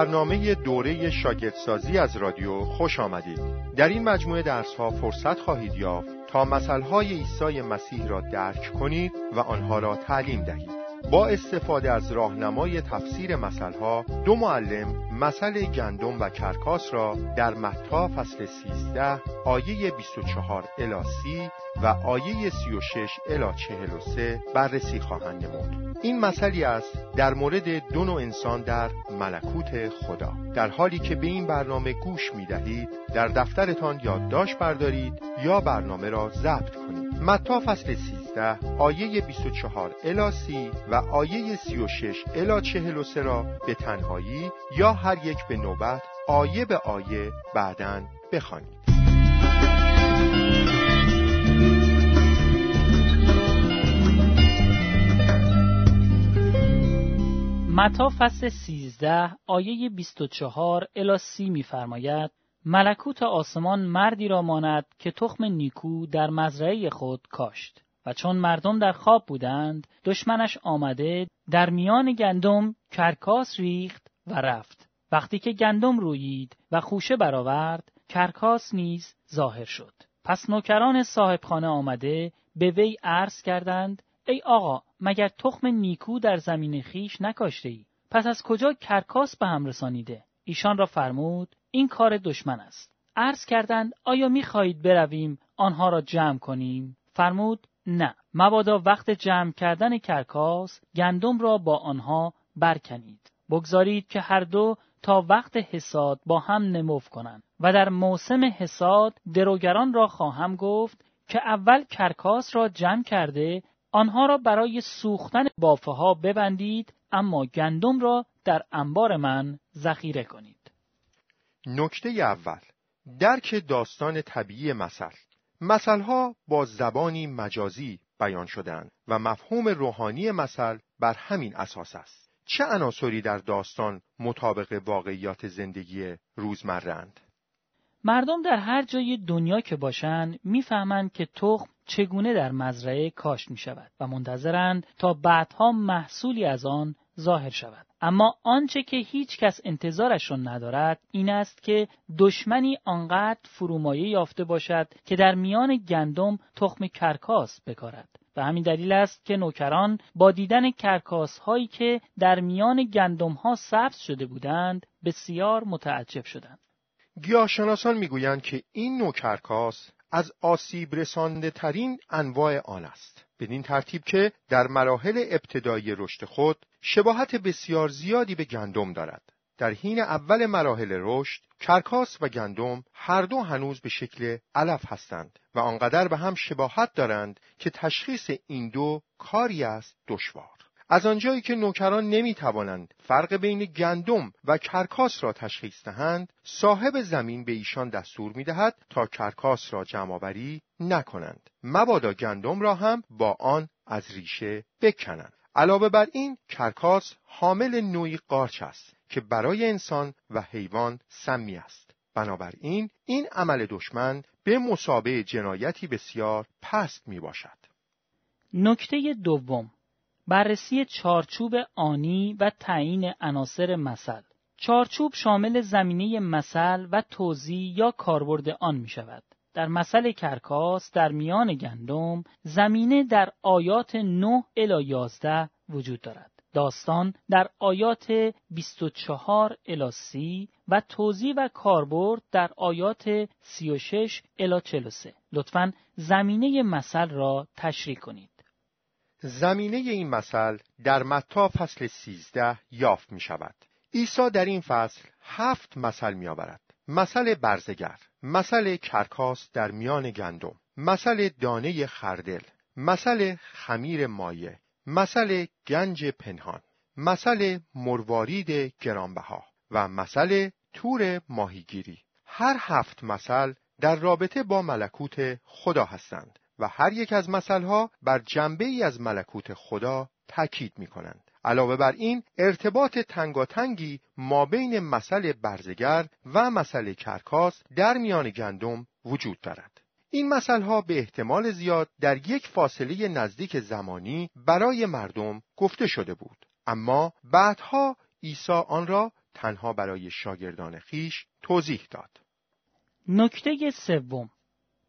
برنامه دوره شاگردسازی از رادیو خوش آمدید. در این مجموعه درس‌ها فرصت خواهید یافت تا مسائل عیسی مسیح را درک کنید و آنها را تعلیم دهید. با استفاده از راهنمای تفسیر مسائل، دو معلم مسئله گندم و کرکاس را در متی فصل 13 آیه 24 الی 30 و آیه 36 الی 43 بررسی خواهند نمود. این مسئله است در مورد دو نوع انسان در ملکوت خدا. در حالی که به این برنامه گوش می دهید، در دفترتان یادداشت بردارید یا برنامه را ضبط کنید. متی فصل 13 آیه 24 الی 30 و آیه 36 الی 43 را به تنهایی یا هر یک به نوبت آیه به آیه بعداً بخوانید. متی فصل 13 آیه 24 الی 30 می‌فرماید: ملکوت آسمان مردی را ماند که تخم نیکو در مزرعه خود کاشت و چون مردم در خواب بودند دشمنش آمده در میان گندم کرکاس ریخت و رفت. وقتی که گندم رویید و خوشه برآورد، کرکاس نیز ظاهر شد. پس نوکران صاحبخانه آمده به وی عرض کردند: ای آقا، مگر تخم نیکو در زمین خیش نکاشته ای؟ پس از کجا کرکاس به هم رسانیده؟ ایشان را فرمود: این کار دشمن است. عرض کردند: آیا می خواهید برویم آنها را جمع کنیم؟ فرمود: نه، مبادا وقت جمع کردن کرکاس گندم را با آنها برکنید. بگذارید که هر دو تا وقت حصاد با هم نمو کنند و در موسم حصاد دروگران را خواهم گفت که اول کرکاس را جمع کرده آنها را برای سوختن بافه ها ببندید، اما گندم را در انبار من ذخیره کنید. نکته اول، درک داستان طبیعی مثل. مثل ها با زبانی مجازی بیان شدند و مفهوم روحانی مثل بر همین اساس است. چه عناصری در داستان مطابق واقعیات زندگی روزمره‌اند؟ مردم در هر جای دنیا که باشند میفهمند که تخم چگونه در مزرعه کاشت می شود و منتظرند تا بعدها محصولی از آن ظاهر شود. اما آنچه که هیچ کس انتظارش را ندارد این است که دشمنی آنقدر فرومایه یافته باشد که در میان گندم تخم کرکاس بکارد. و همین دلیل است که نوکران با دیدن کرکاس هایی که در میان گندم ها سبز شده بودند بسیار متعجب شدند. گیاهشناسان میگویند که این نوع کرکاس از آسیب رسانده ترین انواع آن است، بدین ترتیب که در مراحل ابتدایی رشد خود شباهت بسیار زیادی به گندم دارد. در حین اول مراحل رشد، کرکاس و گندم هر دو هنوز به شکل علف هستند و آنقدر به هم شباهت دارند که تشخیص این دو کاری است دشوار. از آنجایی که نوکران نمی‌توانند فرق بین گندم و کرکاس را تشخیص دهند، صاحب زمین به ایشان دستور می‌دهد تا کرکاس را جمع‌آوری نکنند، مبادا گندم را هم با آن از ریشه بکنند. علاوه بر این، کرکاس حامل نوعی قارچ است که برای انسان و حیوان سمی است. بنابراین این عمل دشمن به مثابه جنایتی بسیار پست می‌باشد. نکته دوم، بررسی چارچوب آنی و تعیین عناصر مثل. چارچوب شامل زمینه مثل و توزیع یا کاربرد آن می شود. در مثل کرکاس در میان گندم، زمینه در آیات 9 الی 11 وجود دارد. داستان در آیات 24 الی 30 و توزیع و کاربرد در آیات 36 الی 43. لطفاً زمینه مثل را تشریح کنید. زمینه این مثل در متی فصل 13 یافت می شود. عیسی در این فصل 7 مثل می آورد: مثل برزگر، مثل کرکاس در میان گندم، مثل دانه خردل، مثل خمیر مایه، مثل گنج پنهان، مثل مروارید گرانبها و مثل تور ماهیگیری. هر 7 مثل در رابطه با ملکوت خدا هستند و هر یک از مثلها بر جنبه‌ای از ملکوت خدا تاکید می‌کنند. علاوه بر این، ارتباط تنگاتنگی مابین مثل برزگر و مثل کرکاس در میان گندم وجود دارد. این مثلها به احتمال زیاد در یک فاصله نزدیک زمانی برای مردم گفته شده بود، اما بعدها عیسی آن را تنها برای شاگردان خویش توضیح داد. نکته سوم،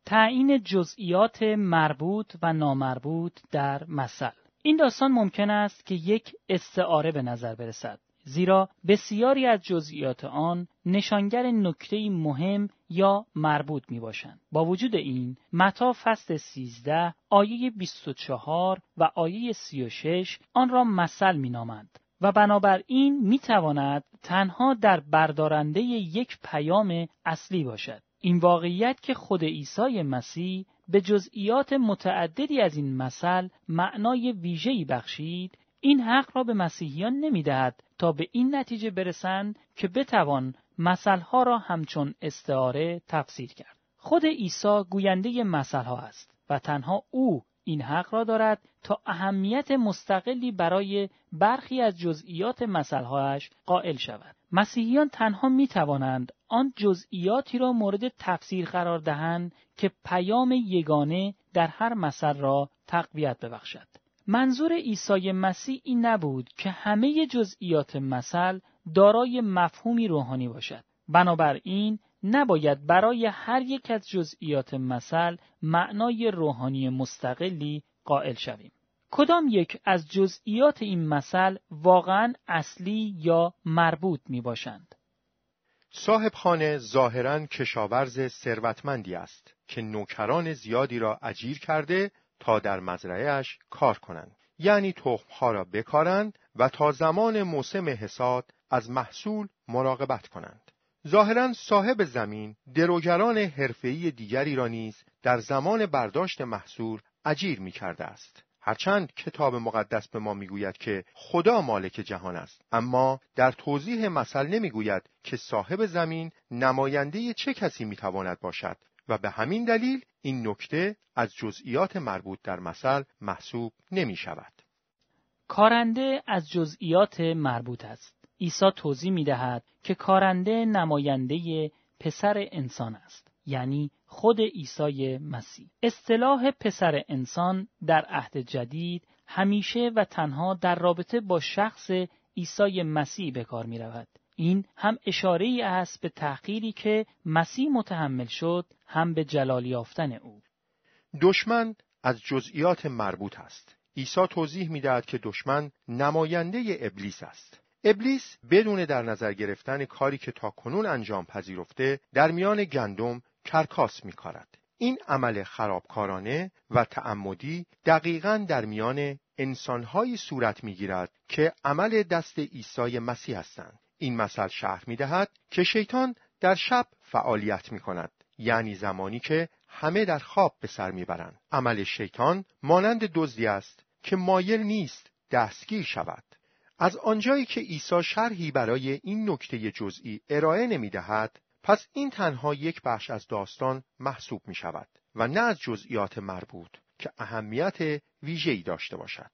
تعیین جزئیات مربوط و نامربوط در مثل. این داستان ممکن است که یک استعاره به نظر برسد، زیرا بسیاری از جزئیات آن نشانگر نکته‌ای مهم یا مربوط می‌باشند. با وجود این، متی فصل 13 آیه 24 و آیه 36 آن را مثل می‌نامند و بنابراین می‌تواند تنها در بردارنده یک پیام اصلی باشد. این واقعیت که خود عیسی مسیح به جزئیات متعددی از این مثل معنای ویژه‌ای بخشید، این حق را به مسیحیان نمی‌دهد تا به این نتیجه برسند که بتوان مثل‌ها را همچون استعاره تفسیر کرد. خود عیسی گوینده مثل‌ها است و تنها او این حق را دارد تا اهمیت مستقلی برای برخی از جزئیات مثل‌هایش قائل شود. مسیحیان تنها می‌توانند آن جزئیاتی را مورد تفسیر قرار دهند که پیام یگانه در هر مثل را تقویت ببخشد. منظور عیسی مسیح این نبود که همه جزئیات مثل دارای مفهومی روحانی باشد. بنابراین نباید برای هر یک از جزئیات مثل معنای روحانی مستقلی قائل شویم. کدام یک از جزئیات این مثل واقعاً اصلی یا مربوط می باشند؟ صاحب خانه ظاهراً کشاورز ثروتمندی است که نوکران زیادی را اجیر کرده تا در مزرعه‌اش کار کنند، یعنی تخم‌ها را بکارند و تا زمان موسم حصاد از محصول مراقبت کنند. ظاهراً صاحب زمین دروگران حرفه‌ای دیگری را نیز در زمان برداشت محصول اجیر می‌کرده است. هرچند کتاب مقدس به ما میگوید که خدا مالک جهان است، اما در توضیح مثل نمیگوید که صاحب زمین نماینده چه کسی میتواند باشد و به همین دلیل این نکته از جزئیات مربوط در مثل محسوب نمی شود. کارنده از جزئیات مربوط است. عیسی توضیح می دهد که کارنده نماینده پسر انسان است، یعنی خود عیسی مسیح. اصطلاح پسر انسان در عهد جدید همیشه و تنها در رابطه با شخص عیسی مسیح به کار می رود. این هم اشاره‌ای است به تحقیری که مسیح متحمل شد، هم به جلال یافتن او. دشمن از جزئیات مربوط است. عیسی توضیح می دهد که دشمن نماینده ابلیس است. ابلیس بدون در نظر گرفتن کاری که تا کنون انجام پذیرفته در میان گندم کرکاس می کارد. این عمل خرابکارانه و تعمدی دقیقاً در میان انسان‌هایی صورت می گیرد که عمل دست عیسی مسیح هستند. این مثل شرح می دهد که شیطان در شب فعالیت می کند، یعنی زمانی که همه در خواب به سر می برند. عمل شیطان مانند دزدی است که مایل نیست دستگیر شود. از آنجایی که عیسی شرحی برای این نکته جزئی ارائه نمی دهد، پس این تنها یک بخش از داستان محسوب می شود و نه از جزئیات مربوط که اهمیت ویژه‌ای داشته باشد.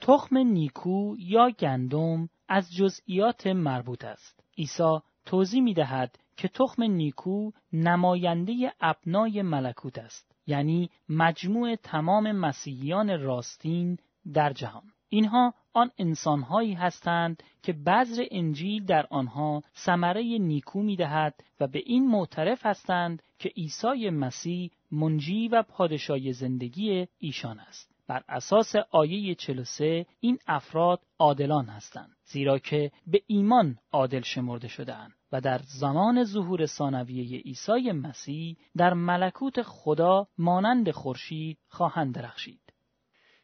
تخم نیکو یا گندم از جزئیات مربوط است. عیسی توضیح می دهد که تخم نیکو نماینده ابنای ملکوت است، یعنی مجموع تمام مسیحیان راستین در جهان. اینها آن انسانهایی هستند که بذر انجیل در آنها ثمره نیکو می دهد و به این معترف هستند که عیسی مسیح منجی و پادشاه زندگی ایشان است. بر اساس آیه 43 این افراد عادلان هستند، زیرا که به ایمان عادل شمرده شده‌اند و در زمان ظهور ثانویه عیسی مسیح در ملکوت خدا مانند خورشید خواهند درخشید.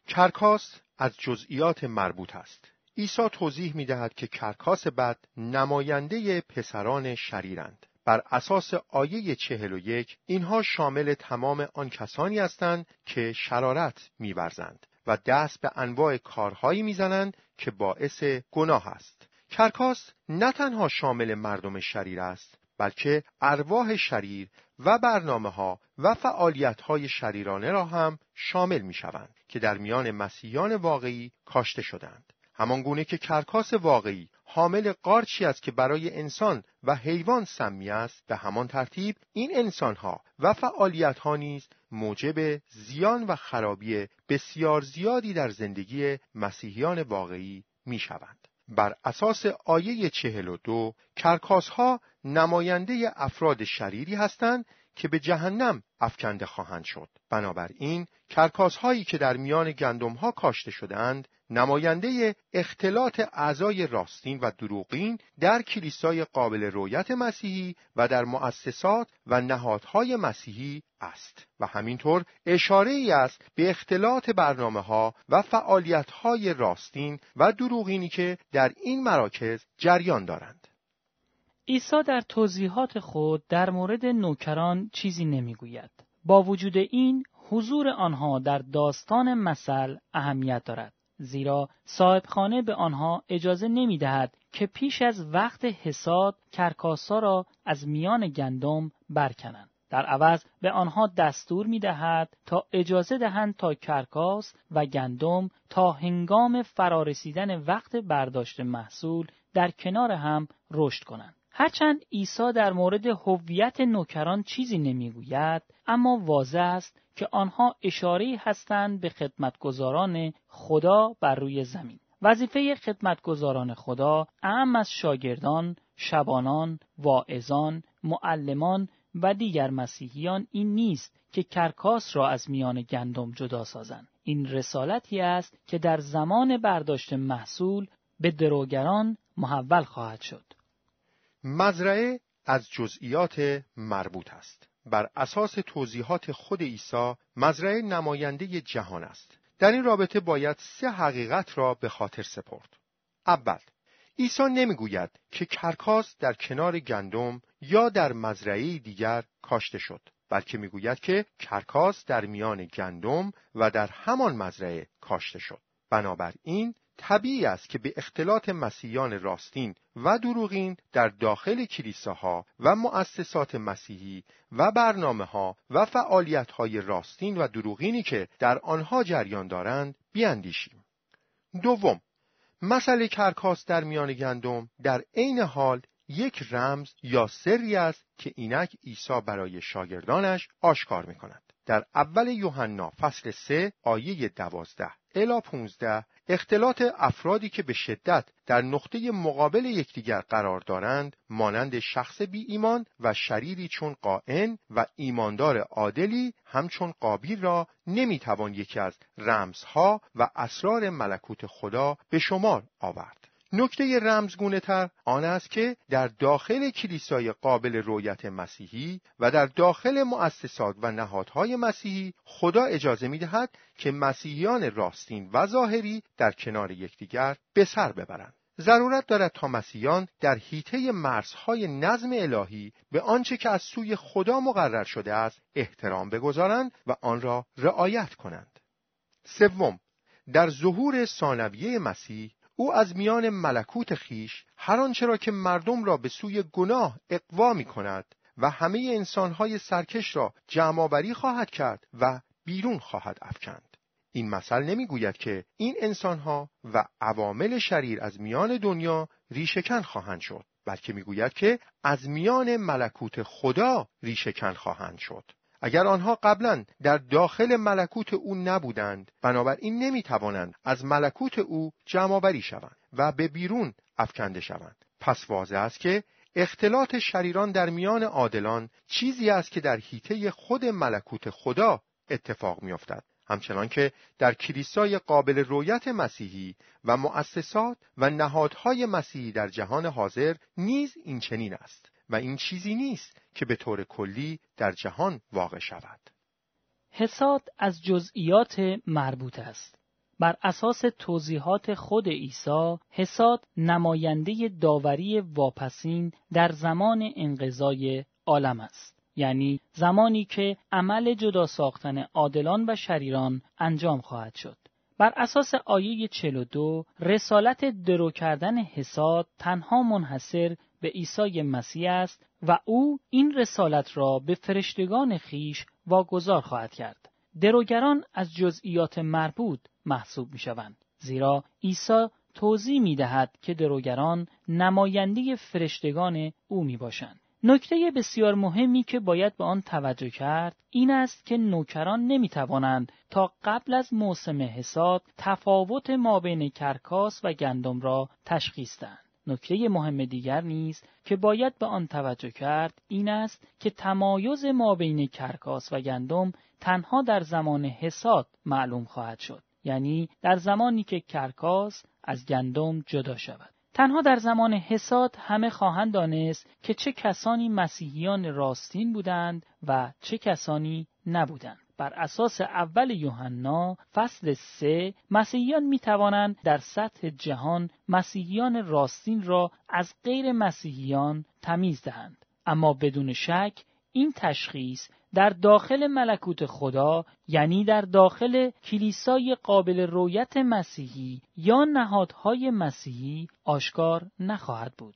کرکاس از جزئیات مربوط است. عیسی توضیح می‌دهد که کرکاس بد نماینده پسران شریرند. بر اساس آیه 41 اینها شامل تمام آن کسانی هستند که شرارت می‌ورزند و دست به انواع کارهایی می‌زنند که باعث گناه است. کرکاس نه تنها شامل مردم شریر است، بلکه ارواح شریر و برنامه‌ها و فعالیت‌های شریرانه را هم شامل می‌شوند که در میان مسیحیان واقعی کاشته شدند. همانگونه که کرکاس واقعی حامل قارچی است که برای انسان و حیوان سمی است، به همان ترتیب این انسانها و فعالیتها نیز موجب زیان و خرابی بسیار زیادی در زندگی مسیحیان واقعی می شوند. بر اساس آیه 42 کرکاس‌ها نماینده افراد شریری هستند که به جهنم افکنده خواهند شد. بنابراین کرکاس‌هایی که در میان گندم‌ها کاشته شدند نماینده اختلاط اعضای راستین و دروغین در کلیسای قابل رویت مسیحی و در مؤسسات و نهادهای مسیحی است و همینطور اشاره‌ای است به اختلاط برنامه‌ها و فعالیت‌های راستین و دروغینی که در این مراکز جریان دارند. عیسی در توضیحات خود در مورد نوکران چیزی نمی‌گوید. با وجود این حضور آنها در داستان مثل اهمیت دارد، زیرا صاحبخانه به آنها اجازه نمی‌دهد که پیش از وقت حصاد کرکاس‌ها را از میان گندم برکنند. در عوض به آنها دستور می‌دهد تا اجازه دهند تا کرکاس و گندم تا هنگام فرارسیدن وقت برداشت محصول در کنار هم رشد کنند. هرچند عیسی در مورد هویت نوکران چیزی نمیگوید، اما واضح است که آنها اشاره‌ای هستند به خدمتگزاران خدا بر روی زمین. وظیفه خدمتگزاران خدا اعم از شاگردان، شبانان، واعظان، معلمان و دیگر مسیحیان این نیست که کرکاس را از میان گندم جدا سازند. این رسالتی است که در زمان برداشت محصول به دروگران محول خواهد شد. مزرعه از جزئیات مربوط است. بر اساس توضیحات خود عیسی، مزرعه نماینده جهان است. در این رابطه باید سه حقیقت را به خاطر سپرد. اول، عیسی نمیگوید که کرکاس در کنار گندم یا در مزرعه دیگر کاشته شد، بلکه میگوید که کرکاس در میان گندم و در همان مزرعه کاشته شد. بنابراین طبیعی است که به اختلاط مسیحیان راستین و دروغین در داخل کلیساها و مؤسسات مسیحی و برنامه‌ها و فعالیت‌های راستین و دروغینی که در آنها جریان دارند بیاندیشیم. دوم، مسئله کرکاس در میان گندم در عین حال یک رمز یا سری است که اینک عیسی برای شاگردانش آشکار می‌کند. در اول یوحنا فصل 3 آیه 12 الی 15 اختلاط افرادی که به شدت در نقطه مقابل یکدیگر قرار دارند مانند شخص بی ایمان و شریری چون قائن و ایماندار عادلی همچون قابیل را نمیتوان یکی از رمزها و اسرار ملکوت خدا به شمار آورد. نکته رمزگونه تر آن است که در داخل کلیسای قابل رویت مسیحی و در داخل مؤسسات و نهادهای مسیحی خدا اجازه می دهد که مسیحیان راستین و ظاهری در کنار یکدیگر به سر ببرند. ضرورت دارد تا مسیحیان در حیطه مرزهای نظم الهی به آنچه که از سوی خدا مقرر شده است احترام بگذارند و آن را رعایت کنند. سوم، در ظهور ثانویه مسیح او از میان ملکوت خیش هر آنچه را که مردم را به سوی گناه اغوا می‌کند و همه انسان‌های سرکش را جمع‌آوری خواهد کرد و بیرون خواهد افکند. این مثل نمی‌گوید که این انسان‌ها و عوامل شریر از میان دنیا ریشه‌کن خواهند شد، بلکه می‌گوید که از میان ملکوت خدا ریشه‌کن خواهند شد. اگر آنها قبلا در داخل ملکوت او نبودند، بنابراین نمیتوانند از ملکوت او جمع‌آوری شوند و به بیرون افکنده شوند. پس واضح است که اختلاط شریران در میان عادلان چیزی است که در حیطه خود ملکوت خدا اتفاق میافتد، همچنان که در کلیسای قابل رویت مسیحی و مؤسسات و نهادهای مسیحی در جهان حاضر نیز این چنین است و این چیزی نیست که به طور کلی در جهان واقع شود. حساد از جزئیات مربوط است. بر اساس توضیحات خود عیسی، حساد نماینده داوری واپسین در زمان انقضای عالم است، یعنی زمانی که عمل جدا ساختن عادلان و شریران انجام خواهد شد. بر اساس آیه 42، رسالت درو کردن حساد تنها منحصر به عیسی مسیح است و او این رسالت را به فرشتگان خیش واگذار خواهد کرد. دروگران از جزئیات مربوط محسوب می شوند، زیرا عیسی توضیح می دهد که دروگران نماینده فرشتگان او می باشند. نکته بسیار مهمی که باید به آن توجه کرد این است که نوکران نمیتوانند تا قبل از موسم حصاد تفاوت مابین کرکاس و گندم را تشخیص دهند. نکته مهم دیگر نیز که باید به آن توجه کرد این است که تمایز مابین کرکاس و گندم تنها در زمان حصاد معلوم خواهد شد، یعنی در زمانی که کرکاس از گندم جدا شود. تنها در زمان حصاد همه خواهند دانست که چه کسانی مسیحیان راستین بودند و چه کسانی نبودند. بر اساس اول یوحنا فصل 3 مسیحیان می توانند در سطح جهان مسیحیان راستین را از غیر مسیحیان تمیز دهند، اما بدون شک این تشخیص در داخل ملکوت خدا، یعنی در داخل کلیسای قابل رویت مسیحی یا نهادهای مسیحی آشکار نخواهد بود.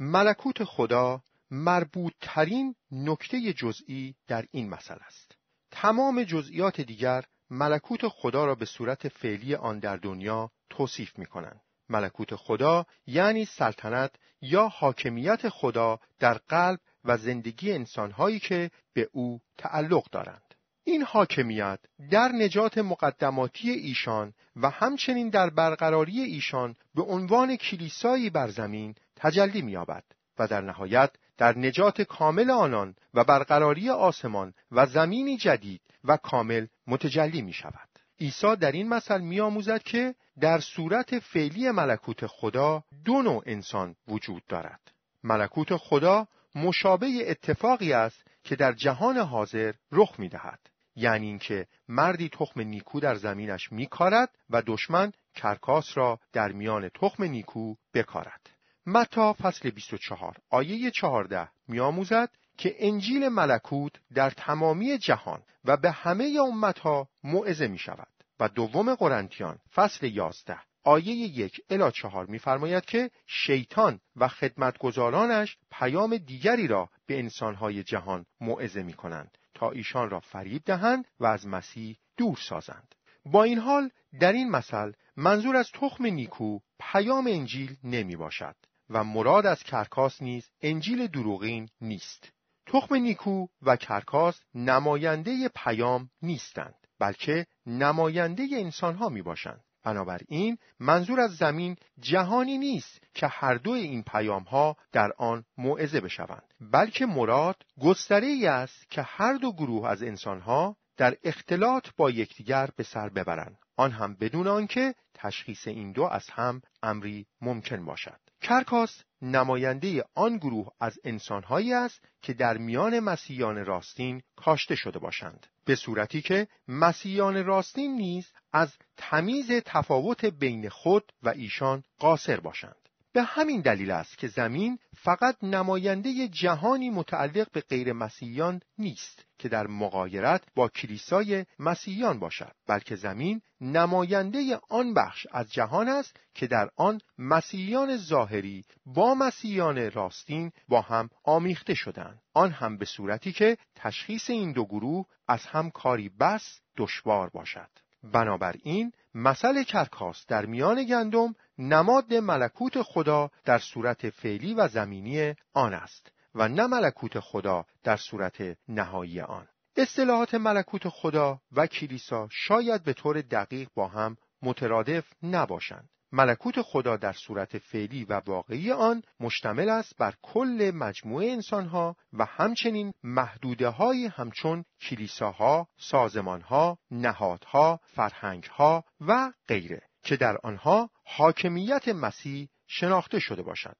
ملکوت خدا مربوط ترین نکته جزئی در این مسئله است. تمام جزئیات دیگر ملکوت خدا را به صورت فعلی آن در دنیا توصیف می کنند. ملکوت خدا یعنی سلطنت یا حاکمیت خدا در قلب و زندگی انسان‌هایی که به او تعلق دارند. این حاکمیت در نجات مقدماتی ایشان و همچنین در برقراری ایشان به عنوان کلیسایی بر زمین تجلی می‌یابد و در نهایت در نجات کامل آنان و برقراری آسمان و زمینی جدید و کامل متجلی می‌شود. عیسی در این مثل می‌آموزد که در صورت فعلی ملکوت خدا دو نوع انسان وجود دارد. ملکوت خدا مشابه اتفاقی است که در جهان حاضر رخ می‌دهد، یعنی اینکه مردی تخم نیکو در زمینش می‌کارد و دشمن کرکاس را در میان تخم نیکو بکارد. متی فصل 24 آیه 14 می‌آموزد که انجیل ملکوت در تمامی جهان و به همه امت‌ها موعظه می‌شود و دوم قرنتیان فصل 11 آیه 1-4 می‌فرماید که شیطان و خدمتگزارانش پیام دیگری را به انسان‌های جهان موعظه می‌کنند تا ایشان را فریب دهند و از مسیح دور سازند. با این حال در این مثل منظور از تخم نیکو پیام انجیل نمی‌باشد و مراد از کرکاس نیز انجیل دروغین نیست. تخم نیکو و کرکاس نماینده پیام نیستند، بلکه نماینده انسان‌ها می‌باشند. بنابراین منظور از زمین جهانی نیست که هر دوی این پیام‌ها در آن موعظه بشوند، بلکه مراد گستره‌ای است که هر دو گروه از انسان‌ها در اختلاط با یکدیگر به سر ببرند، آن هم بدون آنکه تشخیص این دو از هم امری ممکن باشد. کرکاس نماینده آن گروه از انسان‌هایی است که در میان مسیحیان راستین کاشته شده باشند، به صورتی که مسیحیان راستین نیز از تمیز تفاوت بین خود و ایشان قاصر باشند. به همین دلیل است که زمین فقط نماینده جهانی متعلق به غیر مسیحیان نیست که در مغایرت با کلیسای مسیحیان باشد، بلکه زمین نماینده آن بخش از جهان است که در آن مسیحیان ظاهری با مسیحیان راستین با هم آمیخته شدند، آن هم به صورتی که تشخیص این دو گروه از هم کاری بس دشوار باشد. بنابراین مثل کرکاس در میان گندم نماد ملکوت خدا در صورت فعلی و زمینی آن است و نه ملکوت خدا در صورت نهایی آن. اصطلاحات ملکوت خدا و کلیسا شاید به طور دقیق با هم مترادف نباشند. ملکوت خدا در صورت فعلی و واقعی آن مشتمل است بر کل مجموعه انسانها و همچنین محدوده‌هایی همچون کلیساها، سازمانها، نهادها، فرهنگها و غیره که در آنها حاکمیت مسیح شناخته شده باشد.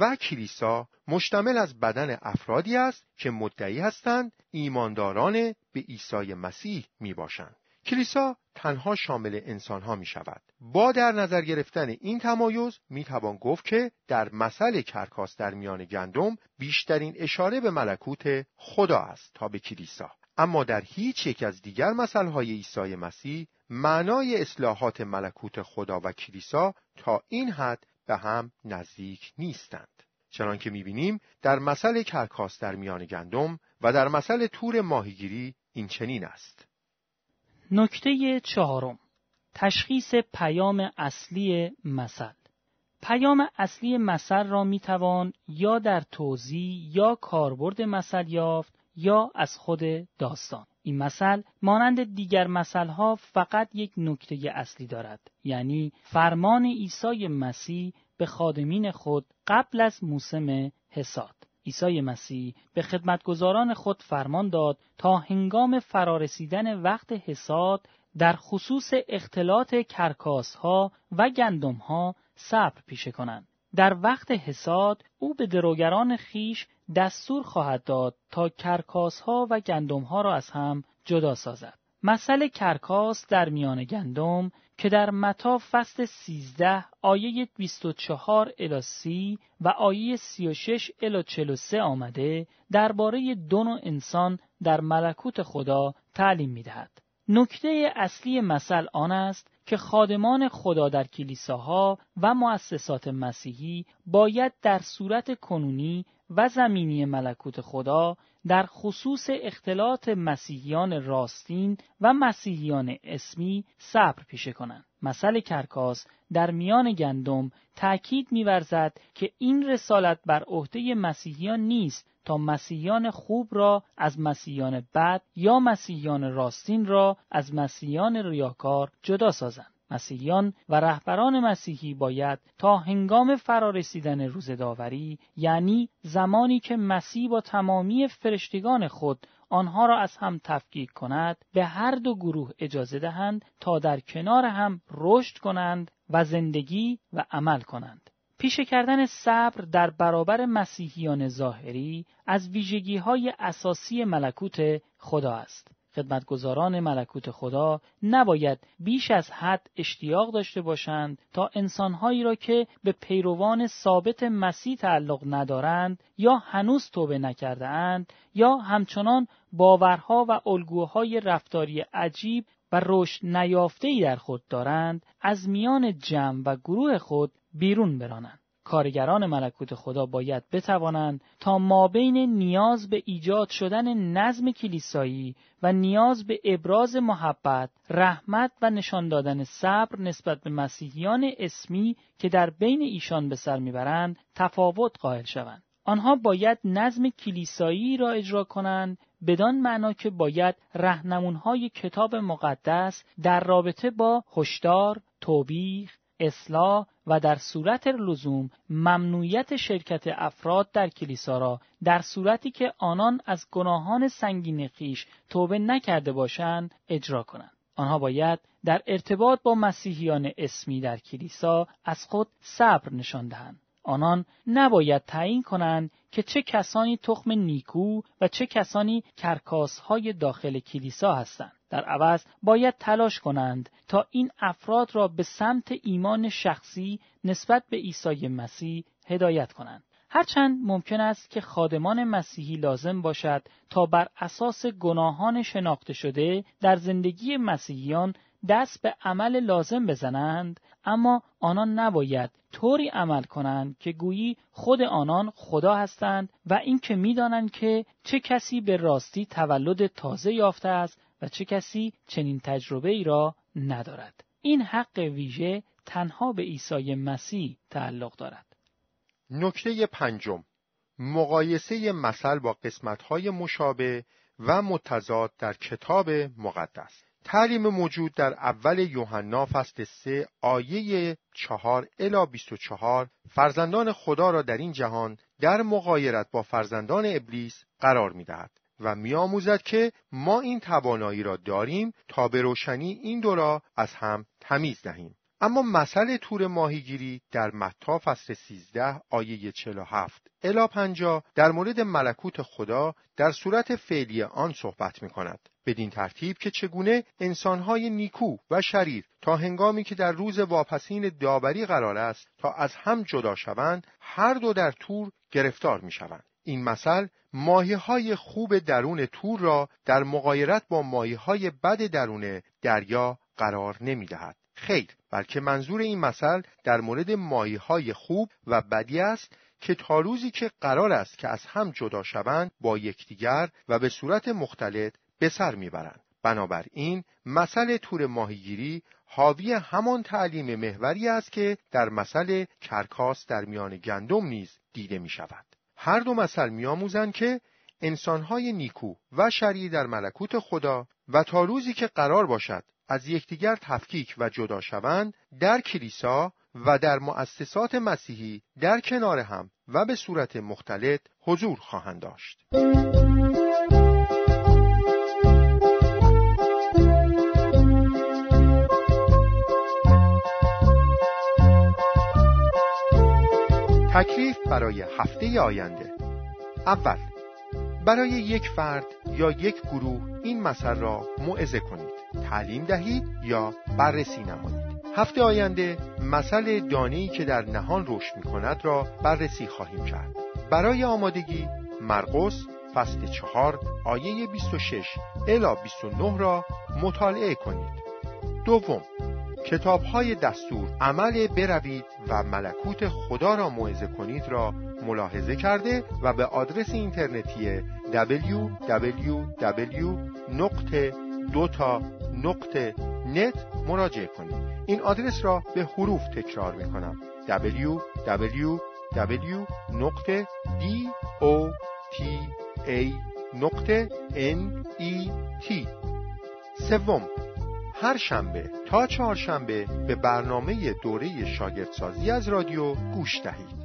و کلیسا مشتمل از بدن افرادی است که مدعی هستند ایمانداران به عیسی مسیح می باشند. کلیسا تنها شامل انسانها می شود. با در نظر گرفتن این تمایز می توان گفت که در مثل کرکاس در میان گندم بیشترین اشاره به ملکوت خدا است تا به کلیسا، اما در هیچ یک از دیگر مثلهای عیسی مسیح معنای اصلاحات ملکوت خدا و کلیسا تا این حد به هم نزدیک نیستند. چنانکه می‌بینیم در مثل کرکاس در میان گندم و در مثل تور ماهیگیری این چنین است. نکته 4، تشخیص پیام اصلی مثل. پیام اصلی مثل را می توان یا در توضیح یا کاربرد مثل یافت یا از خود داستان. این مثل مانند دیگر مثل‌ها فقط یک نکته اصلی دارد، یعنی فرمان عیسی مسیح به خادمین خود قبل از موسم حصاد. عیسی مسیح به خدمتگزاران خود فرمان داد تا هنگام فرارسیدن وقت حصاد در خصوص اختلاط کرکاس‌ها و گندم‌ها صبر پیشه کنند. در وقت حصاد او به دروگران خیش دستور خواهد داد تا کرکاس‌ها و گندم‌ها را از هم جدا سازد. مثل کرکاس در میان گندم که در متی فصل 13 آیه 24 الی 30 و آیه 36 الی 43 آمده درباره دو نوع انسان در ملکوت خدا تعلیم می‌دهد. نکته اصلی مثل آن است که خادمان خدا در کلیساها و مؤسسات مسیحی باید در صورت کنونی و زمینی ملکوت خدا در خصوص اختلاط مسیحیان راستین و مسیحیان اسمی صبر پیشه کنند. مثل کرکاس در میان گندم تأکید می‌ورزد که این رسالت بر عهده مسیحیان نیست تا مسیحیان خوب را از مسیحیان بد یا مسیحیان راستین را از مسیحیان ریاکار جدا سازند. مسیحیان و رهبران مسیحی باید تا هنگام فرارسیدن روز داوری، یعنی زمانی که مسیح با تمامی فرشتگان خود آنها را از هم تفکیک کند، به هر دو گروه اجازه دهند تا در کنار هم رشد کنند و زندگی و عمل کنند. پیشه کردن صبر در برابر مسیحیان ظاهری از ویژگی‌های اساسی ملکوت خدا است. خدمتگزاران ملکوت خدا نباید بیش از حد اشتیاق داشته باشند تا انسانهایی را که به پیروان ثابت مسیح تعلق ندارند یا هنوز توبه نکرده اند یا همچنان باورها و الگوهای رفتاری عجیب و رشد نیافته‌ای در خود دارند از میان جمع و گروه خود بیرون برانند. کارگران ملکوت خدا باید بتوانند تا مابین نیاز به ایجاد شدن نظم کلیسایی و نیاز به ابراز محبت، رحمت و نشان دادن صبر نسبت به مسیحیان اسمی که در بین ایشان به سر میبرند تفاوت قائل شوند. آنها باید نظم کلیسایی را اجرا کنند بدان معنا که باید راهنمونهای کتاب مقدس در رابطه با هشدار، توبیخ، اصلاح و در صورت لزوم ممنوعیت شرکت افراد در کلیسا را در صورتی که آنان از گناهان سنگین خویش توبه نکرده باشند اجرا کنند. آنها باید در ارتباط با مسیحیان اسمی در کلیسا از خود صبر نشان دهند. آنان نباید تعیین کنند که چه کسانی تخم نیکو و چه کسانی کرکاس‌های داخل کلیسا هستند. در عوض باید تلاش کنند تا این افراد را به سمت ایمان شخصی نسبت به عیسی مسیح هدایت کنند. هرچند ممکن است که خادمان مسیحی لازم باشد تا بر اساس گناهان شناخته شده در زندگی مسیحیان دست به عمل لازم بزنند، اما آنان نباید طوری عمل کنند که گویی خود آنان خدا هستند و این که می‌دانند که چه کسی به راستی تولد تازه یافته است و چه کسی چنین تجربه‌ای را ندارد. این حق ویژه تنها به عیسی مسیح تعلق دارد. نکته پنجم، مقایسه مثل با قسمت‌های مشابه و متضاد در کتاب مقدس. تعلیم موجود در اول یوحنا فصل 3 آیه 4 الی 24 فرزندان خدا را در این جهان در مغایرت با فرزندان ابلیس قرار می‌دهد و می‌آموزد که ما این توانایی را داریم تا به روشنی این دو را از هم تمیز دهیم. اما مثل تور ماهیگیری در متی فصل 13 آیه 47 الی 50 در مورد ملکوت خدا در صورت فعلی آن صحبت می‌کند، بدین ترتیب که چگونه انسان‌های نیکو و شریر تا هنگامی که در روز واپسین داوری قرار است تا از هم جدا شوند هر دو در تور گرفتار می‌شوند. این مثل ماهی‌های خوب درون تور را در مغایرت با ماهی‌های بد درون دریا قرار نمی‌دهد. خیر، بلکه منظور این مثل در مورد ماهی‌های خوب و بدی است که تا روزی که قرار است که از هم جدا شوند با یکدیگر و به صورت مختلط به سر میبرند. بنابراین مثل تور ماهیگیری حاوی همان تعلیم محوری است که در مثل کرکاس در میان گندم نیز دیده می شود. هر دو مثل می آموزند که انسانهای نیکو و شریر در ملکوت خدا و تا روزی که قرار باشد از یکدیگر تفکیک و جدا شوند، در کلیسا و در مؤسسات مسیحی در کنار هم و به صورت مختلط حضور خواهند داشت. تکلیف برای هفته آینده. اول، برای یک فرد یا یک گروه این مسئله را موعظه کنید، تعلیم دهید یا بررسی نمایید. هفته آینده مسئله دانه‌ای که در نهان رشد می‌کند را بررسی خواهیم کرد. برای آمادگی مرقس فصل 4 آیه 26 الی 29 را مطالعه کنید. دوم، کتاب‌های دستور عمل بروید و ملکوت خدا را موعظه کنید را ملاحظه کرده و به آدرس اینترنتی www.2ta.net مراجعه کنید. این آدرس را به حروف تکرار می‌کنم: www.dota.net. سوم، هر شنبه تا چهارشنبه به برنامه دوره شاگردسازی از رادیو گوش دهید.